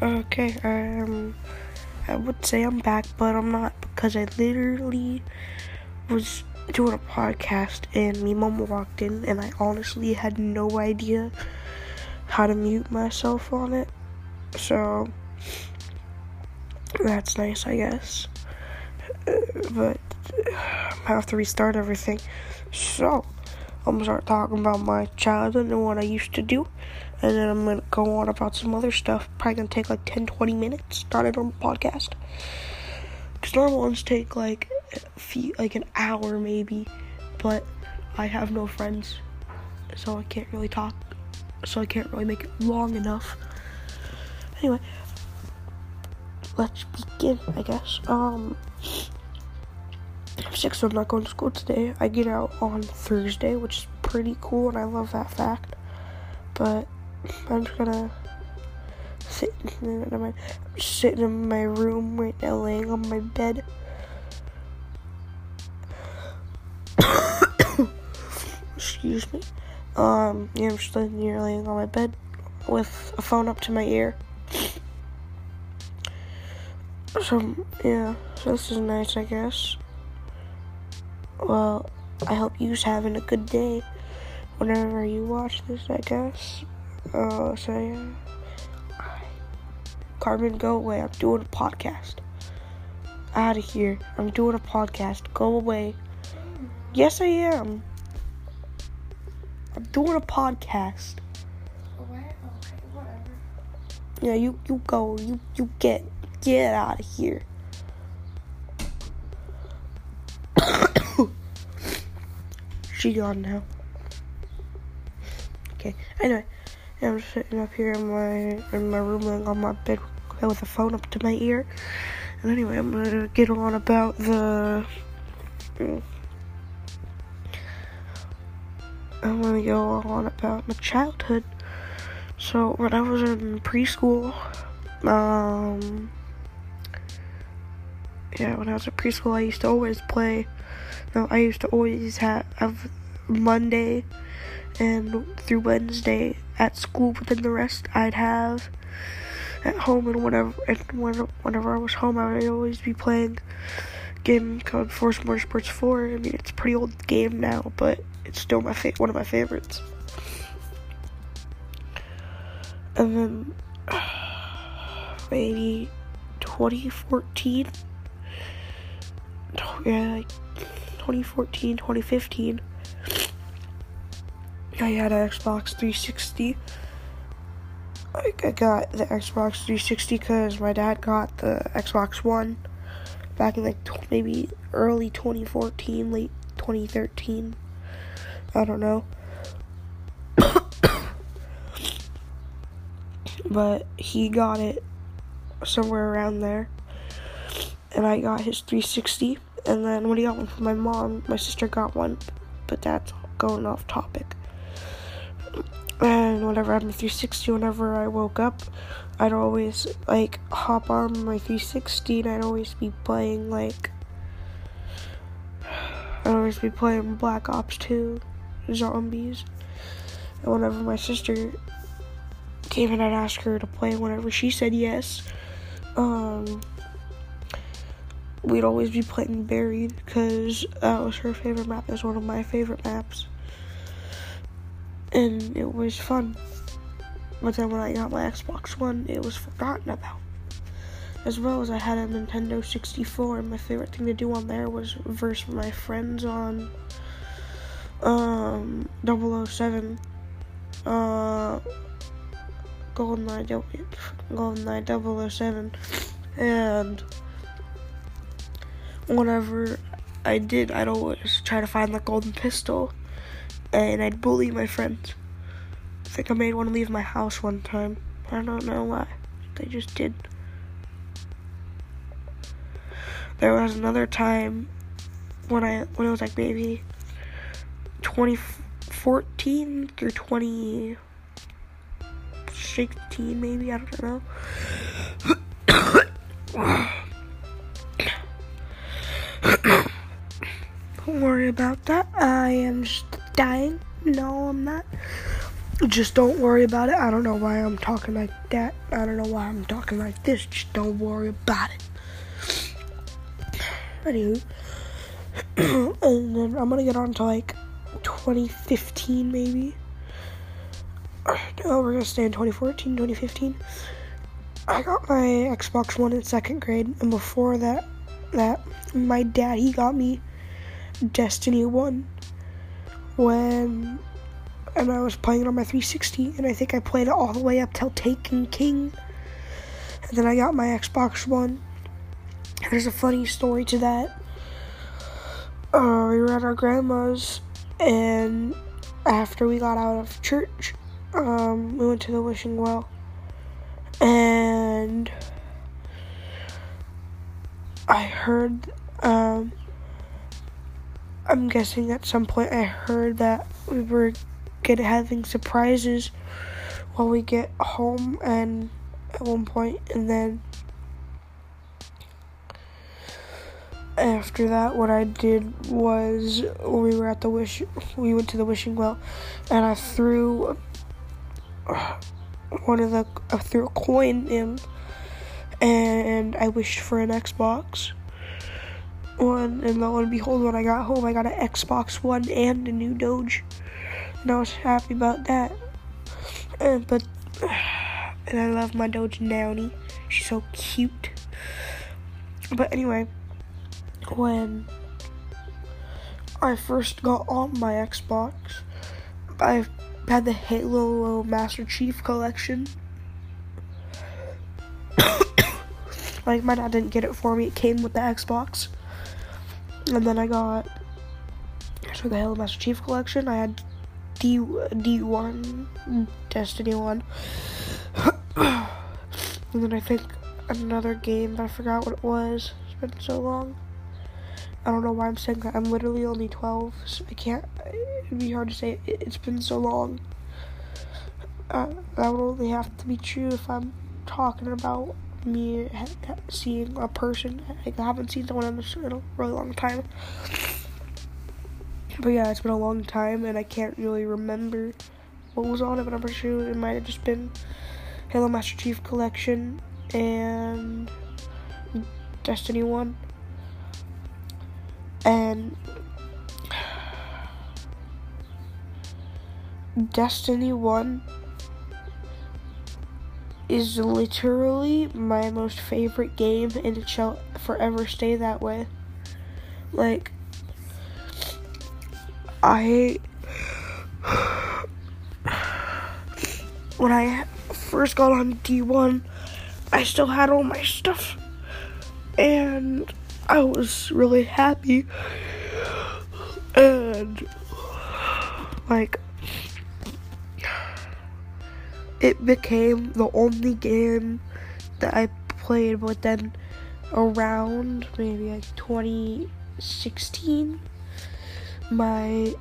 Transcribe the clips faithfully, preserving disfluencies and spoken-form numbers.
Okay, um, I would say I'm back, but I'm not, because I literally was doing a podcast and me mom walked in, and I honestly had no idea how to mute myself on it, so that's nice, I guess, uh, but I have to restart everything, so I'm gonna start talking about my childhood and what I used to do, and then I'm gonna go on about some other stuff. Probably gonna take like ten to twenty minutes. Not a normal podcast, because normal ones take like a few, like an hour maybe, but I have no friends, so I can't really talk, so I can't really make it long enough. Anyway, let's begin, I guess. Um, I'm sick, so I'm not going to school today. I get out on Thursday, which is pretty cool, and I love that fact. But I'm just gonna sit in, I'm sitting in my room right now, laying on my bed. Excuse me. Um, yeah, I'm just sitting here, laying on my bed, with a phone up to my ear. So yeah, so this is nice, I guess. Well, I hope you're having a good day whenever you watch this, I guess. Uh, so, yeah. Carmen, go away. I'm doing a podcast. Out of here. I'm doing a podcast. Go away. Yes, I am. I'm doing a podcast. What? Okay, whatever. Yeah, you, you go. You, you get, get out of here. She gone now. Okay. Anyway, I'm sitting up here in my in my room, laying on my bed with a phone up to my ear. And anyway, I'm gonna get on about the. I'm gonna go on about my childhood. So when I was in preschool, um, yeah, when I was in preschool, I used to always play. No, I used to always have, have Monday and through Wednesday at school, but then the rest I'd have at home, and whenever and whenever, whenever I was home, I would always be playing a game called Forza Motorsport four. I mean, it's a pretty old game now, but it's still my fa- one of my favorites. And then maybe twenty fourteen, yeah, like, twenty fourteen, twenty fifteen, I had an Xbox three sixty. I, I got the Xbox three sixty because my dad got the Xbox One back in like tw- maybe early twenty fourteen, late twenty thirteen. I don't know. But he got it somewhere around there. And I got his three sixty. And then when he got one for my mom, my sister got one, but that's going off topic. And whenever I had my three sixty, whenever I woke up, I'd always, like, hop on my three sixty, and I'd always be playing, like, I'd always be playing Black Ops two, Zombies. And whenever my sister came in, I'd ask her to play. Whenever she said yes, um... we'd always be playing Buried, because that was her favorite map. It was one of my favorite maps. And it was fun. But then when I got my Xbox One, it was forgotten about. As well as I had a Nintendo sixty-four, and my favorite thing to do on there was verse my friends on um, double oh seven, uh, GoldenEye, GoldenEye double oh seven, and... whenever I did, I'd always try to find the golden pistol, and I'd bully my friends. I think I made one leave my house one time. I don't know why. They just did. There was another time when I when it was like maybe twenty fourteen through twenty sixteen, maybe, I don't know. Don't worry about that. I am just dying. No, I'm not. Just don't worry about it. I don't know why I'm talking like that. I don't know why I'm talking like this. Just don't worry about it. Anywho. And then I'm gonna get on to like twenty fifteen maybe. No, we're gonna stay in twenty fourteen, twenty fifteen. I got my Xbox One in second grade, and before that, that my dad, he got me Destiny one when... and I was playing it on my three sixty, and I think I played it all the way up till Taken King. And then I got my Xbox One. There's a funny story to that. Uh, we were at our grandma's, and after we got out of church, um, we went to the wishing well. And I heard, um, I'm guessing at some point I heard that we were Get having surprises while we get home, and at one point, and then after that, what I did was we were at the wish, we went to the wishing well, and I threw one of the, I threw a coin in, and I wished for an Xbox One, and lo and behold, when I got home, I got an Xbox One and a new Doge. And I was happy about that. And, but, and I love my Doge Downy. She's so cute. But anyway, when I first got on my Xbox, I had the Halo Master Chief Collection. Like, my dad didn't get it for me. It came with the Xbox. And then I got, so the Halo Master Chief Collection, I had D D1, Destiny one, and then I think another game, but I forgot what it was. It's been so long. I don't know why I'm saying that. I'm literally only twelve, so I can't, it'd be hard to say, it, it's been so long. Uh, that would only have to be true if I'm talking about me seeing a person. Like, I haven't seen someone on this in a really long time. But yeah, it's been a long time, and I can't really remember what was on it, but I'm pretty sure it might have just been Halo Master Chief Collection and Destiny one. And Destiny one is literally my most favorite game, and it shall forever stay that way. Like, I, when I first got on D one, I still had all my stuff, and I was really happy, and, like, it became the only game that I played, but then around maybe like twenty sixteen, my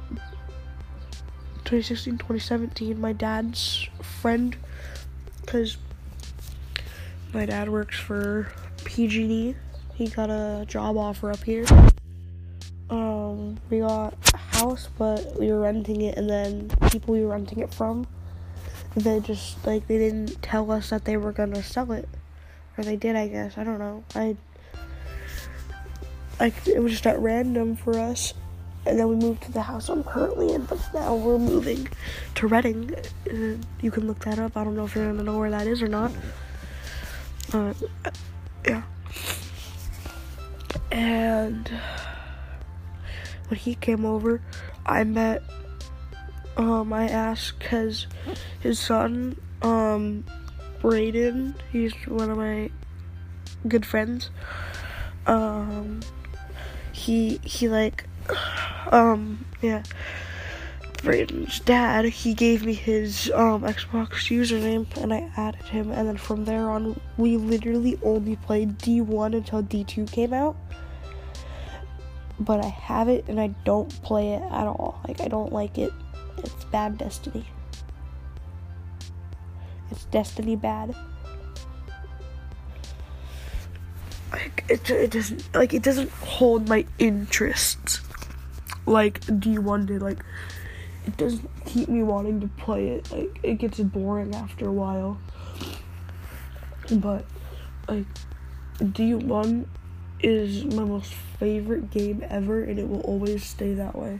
twenty sixteen, twenty seventeen, my dad's friend, because my dad works for P G and E, he got a job offer up here. Um, we got a house, but we were renting it, and then people we were renting it from, they just, like, they didn't tell us that they were gonna sell it, or they did, I guess, I don't know, I, like, it was just at random for us. And then we moved to the house I'm currently in, but now we're moving to Reading. Uh, you can look that up. I don't know if you're going to know where that is or not. Uh, yeah. And when he came over, I met, um, I asked, because his son, um, Brayden, he's one of my good friends. Um, he, he, like, Um, yeah, Brayden's dad, he gave me his, um, Xbox username, and I added him, and then from there on, we literally only played D one until D two came out, but I have it, and I don't play it at all. Like, I don't like it. It's bad Destiny. It's Destiny bad. Like, it, it doesn't, like, it doesn't hold my interests like D one did. Like, it doesn't keep me wanting to play it. Like, it gets boring after a while. But, like, D one is my most favorite game ever, and it will always stay that way.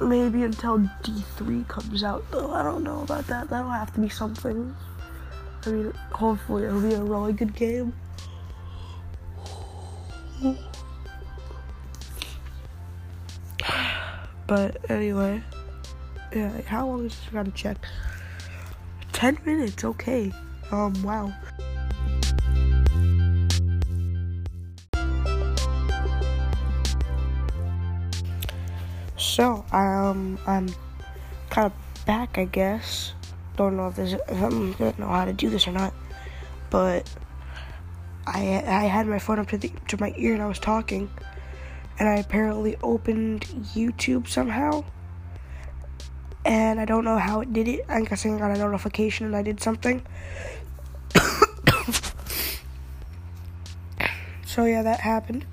Maybe until D three comes out, though. I don't know about that. That'll have to be something. I mean, hopefully it'll be a really good game. But anyway, yeah, like, how long is this? I gotta check. Ten minutes, okay. Um, wow. So, um, I'm kind of back, I guess. Don't know if, this, if I'm gonna know how to do this or not, but I I had my phone up to the to my ear and I was talking. And I apparently opened YouTube somehow. And I don't know how it did it. I'm guessing I got a notification and I did something. So yeah, that happened.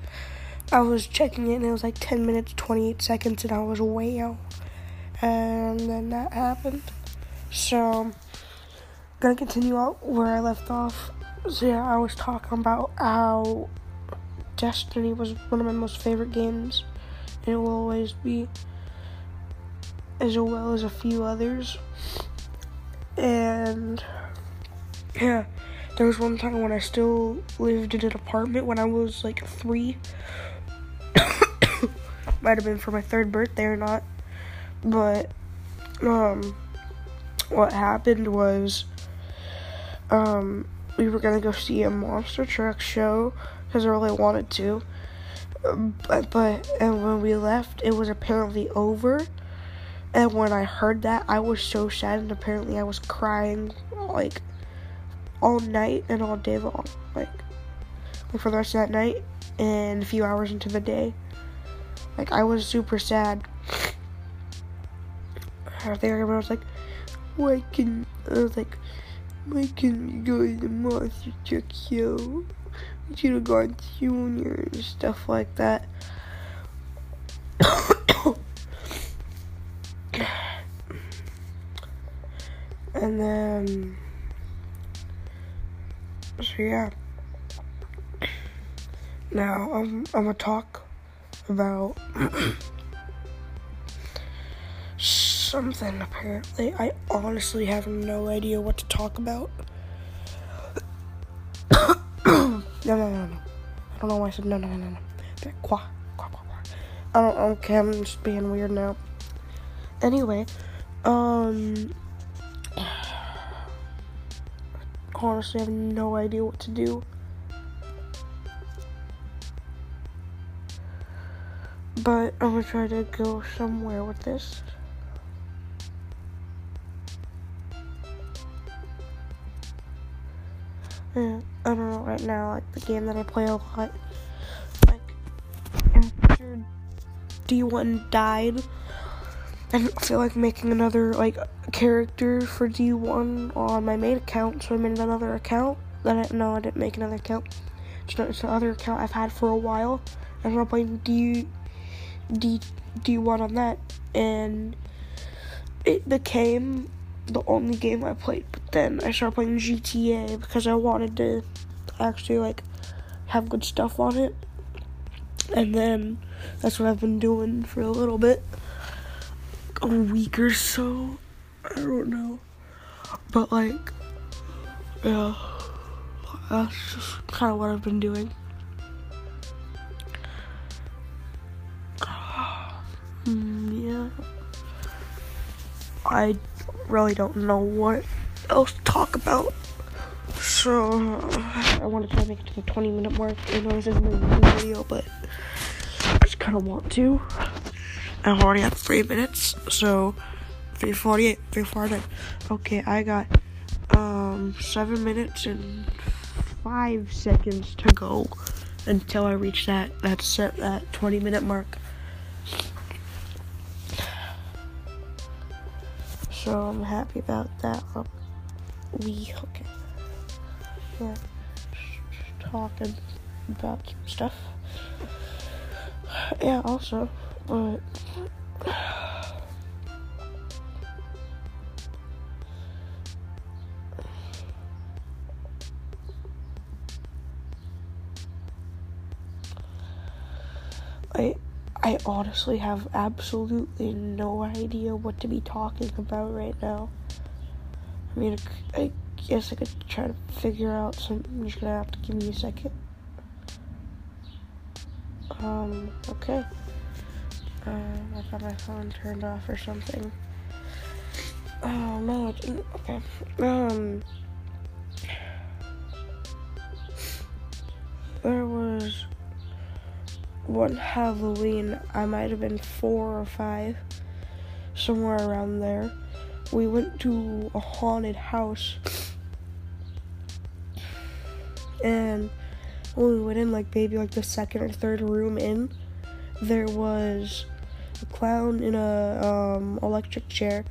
I was checking it and it was like ten minutes, twenty-eight seconds. And I was way out. And then that happened. So I'm going to continue out where I left off. So yeah, I was talking about how Destiny was one of my most favorite games, and it will always be, as well as a few others. And yeah, there was one time when I still lived in an apartment when I was like three. Might have been for my third birthday or not, but um, what happened was um, we were gonna go see a monster truck show. Because I really wanted to, but, but and when we left, it was apparently over, and when I heard that, I was so sad, and apparently I was crying, like, all night and all day long, like, like for the rest of that night, and a few hours into the day, like, I was super sad. I think I remember I was like, why can, I was like, why can we go to the monster truck show? Should have gone junior and stuff like that. And then, so yeah. Now I'm I'm gonna talk about something. Apparently, I honestly have no idea what to talk about. No, no, no, no. I don't know why I said no, no, no, no, no. Qua, qua, qua, qua. I don't, okay, I'm just being weird now. Anyway, um, honestly, I have no idea what to do. But I'm gonna try to go somewhere with this. Yeah. I don't know, right now, like, the game that I play a lot, like, after D one died, I didn't feel like making another, like, character for D one on my main account, so I made another account. Then I, no, I didn't make another account, it's another account I've had for a while, and I'm playing D, D, D1 on that, and it became the only game I played, but then I started playing G T A because I wanted to actually, like, have good stuff on it, and then that's what I've been doing for a little bit, a week or so, I don't know, but, like, yeah, that's just kind of what I've been doing. Yeah, I really don't know what else to talk about, so uh, I want to try to make it to the twenty minute mark. I know this isn't a new video, but I just kind of want to. I've already had three minutes, so three forty-eight, three forty-nine. Okay, I got um seven minutes and five seconds to go until I reach that that set that twenty minute mark. So I'm happy about that. Um, we, okay. Yeah. Talking about some stuff. Yeah, also, but, I I honestly have absolutely no idea what to be talking about right now. I mean, I guess I could try to figure out something. You're just gonna have to give me a second. Um, okay. Um, I got my phone turned off or something. Oh, no, okay. Um, there was one Halloween, I might have been four or five, somewhere around there. We went to a haunted house, and when we went in, like, maybe, like, the second or third room in, there was a clown in a, um, electric chair,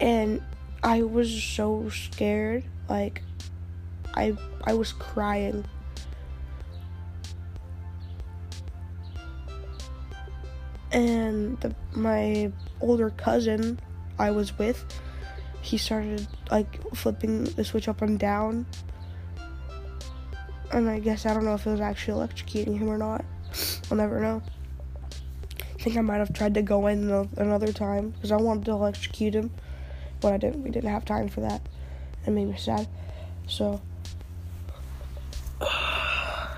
and I was so scared, like, I, I was crying. And the, my older cousin I was with, he started, like, flipping the switch up and down. And I guess, I don't know if it was actually electrocuting him or not. I'll never know. I think I might have tried to go in another time, because I wanted to electrocute him. But I didn't, we didn't have time for that. It made me sad. So,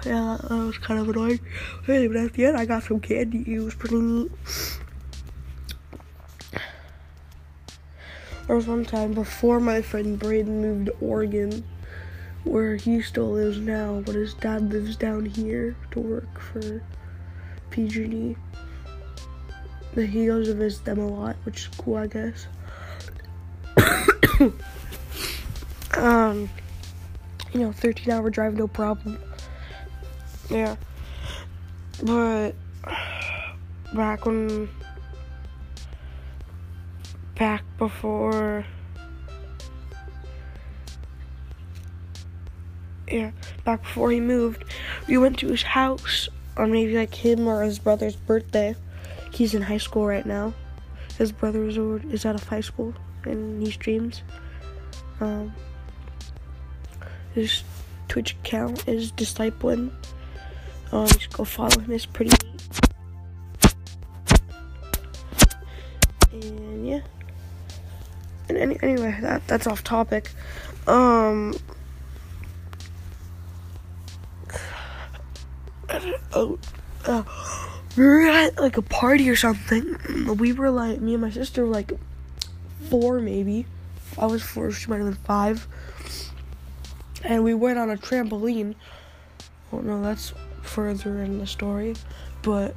yeah, that was kind of annoying. Hey, but at the end, I got some candy. It was pretty neat. There was one time before my friend Brayden moved to Oregon, where he still lives now, but his dad lives down here to work for P G and E. But he goes to visit them a lot, which is cool, I guess. um, you know, thirteen-hour drive, no problem. Yeah, but back when, back before, yeah, back before he moved, we went to his house on maybe like him or his brother's birthday. He's in high school right now. His brother is, is out of high school and he streams. Um, his Twitch account is Discipline. Um, just go follow him, it's pretty neat. And yeah. And any, anyway, that, that's off topic. Um, oh, uh, we were at like a party or something. We were like, me and my sister were like four maybe. I was four, she might have been five. And we went on a trampoline. Oh no, that's further in the story, but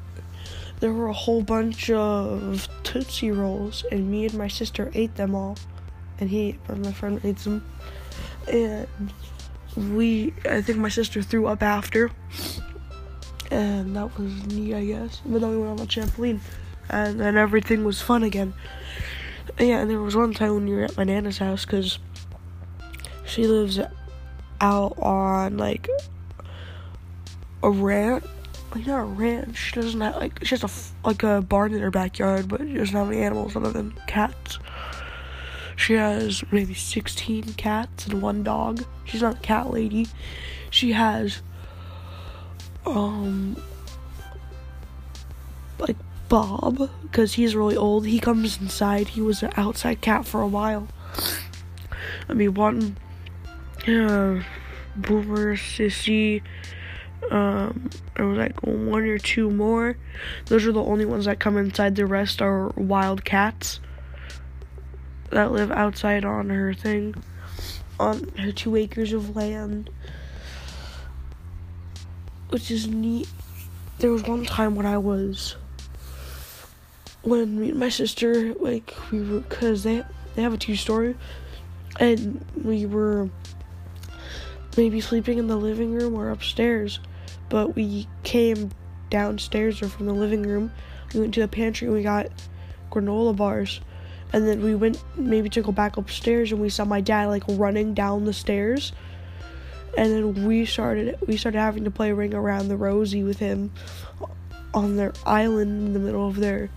there were a whole bunch of Tootsie Rolls, and me and my sister ate them all, and he, my friend, ate them, and we, I think my sister threw up after, and that was neat, I guess, but then we went on the trampoline, and then everything was fun again. Yeah, and there was one time when we were at my Nana's house, because she lives out on, like, a ranch, like not a ranch, she doesn't have, like, she has a, like a barn in her backyard, but she doesn't have any animals other than cats. She has maybe sixteen cats and one dog. She's not a cat lady. She has, um, like Bob, because he's really old. He comes inside, he was an outside cat for a while. I mean, one, yeah, Boomer, Sissy, Um, there was like one or two more. Those are the only ones that come inside. The rest are wild cats that live outside on her thing, on her two acres of land, which is neat. There was one time when I was, when me and my sister, like, we were, cause they, they have a two-story, and we were maybe sleeping in the living room or upstairs. But we came downstairs or from the living room. We went to the pantry and we got granola bars. And then we went maybe to go back upstairs and we saw my dad like running down the stairs. And then we started we started having to play Ring Around the Rosie with him on their island in the middle of their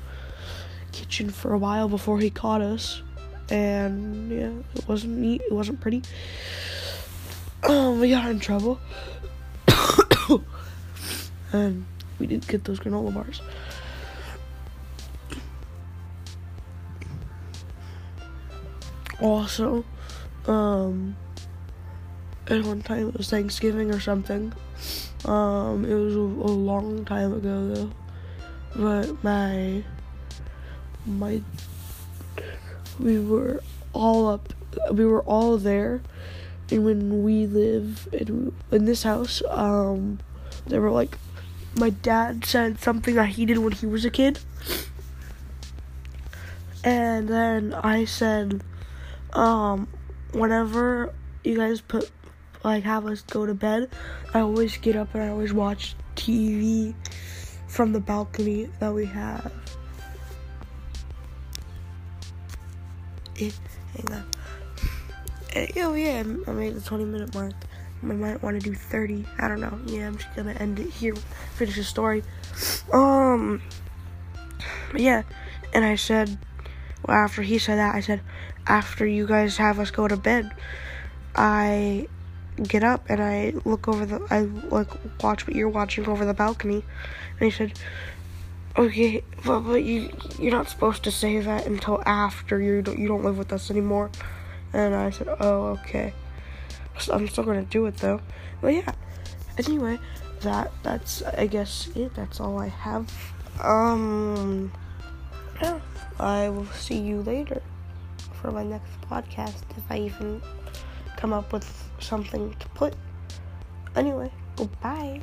kitchen for a while before he caught us, and yeah, it wasn't neat, it wasn't pretty. Um, we got in trouble, and we didn't get those granola bars. Also, um, at one time it was Thanksgiving or something. Um, it was a, a long time ago though. But my, my, we were all up, we were all there. And when we live in, in this house, um, they were like, my dad said something that he did when he was a kid. And then I said, um, whenever you guys put, like, have us go to bed, I always get up and I always watch T V from the balcony that we have. It, hang on. Oh yeah, I made the twenty minute mark. I might want to do thirty. I don't know. Yeah, I'm just gonna end it here. Finish the story. Um. Yeah, and I said, well, after he said that, I said, after you guys have us go to bed, I get up and I look over the. I like watch what you're watching over the balcony, and he said, okay, but, but you you're not supposed to say that until after you don't you don't live with us anymore. And I said, oh, okay. So I'm still going to do it, though. But, yeah. Anyway, that that's, I guess, it. That's all I have. Um, yeah. I will see you later for my next podcast, if I even come up with something to put. Anyway, goodbye.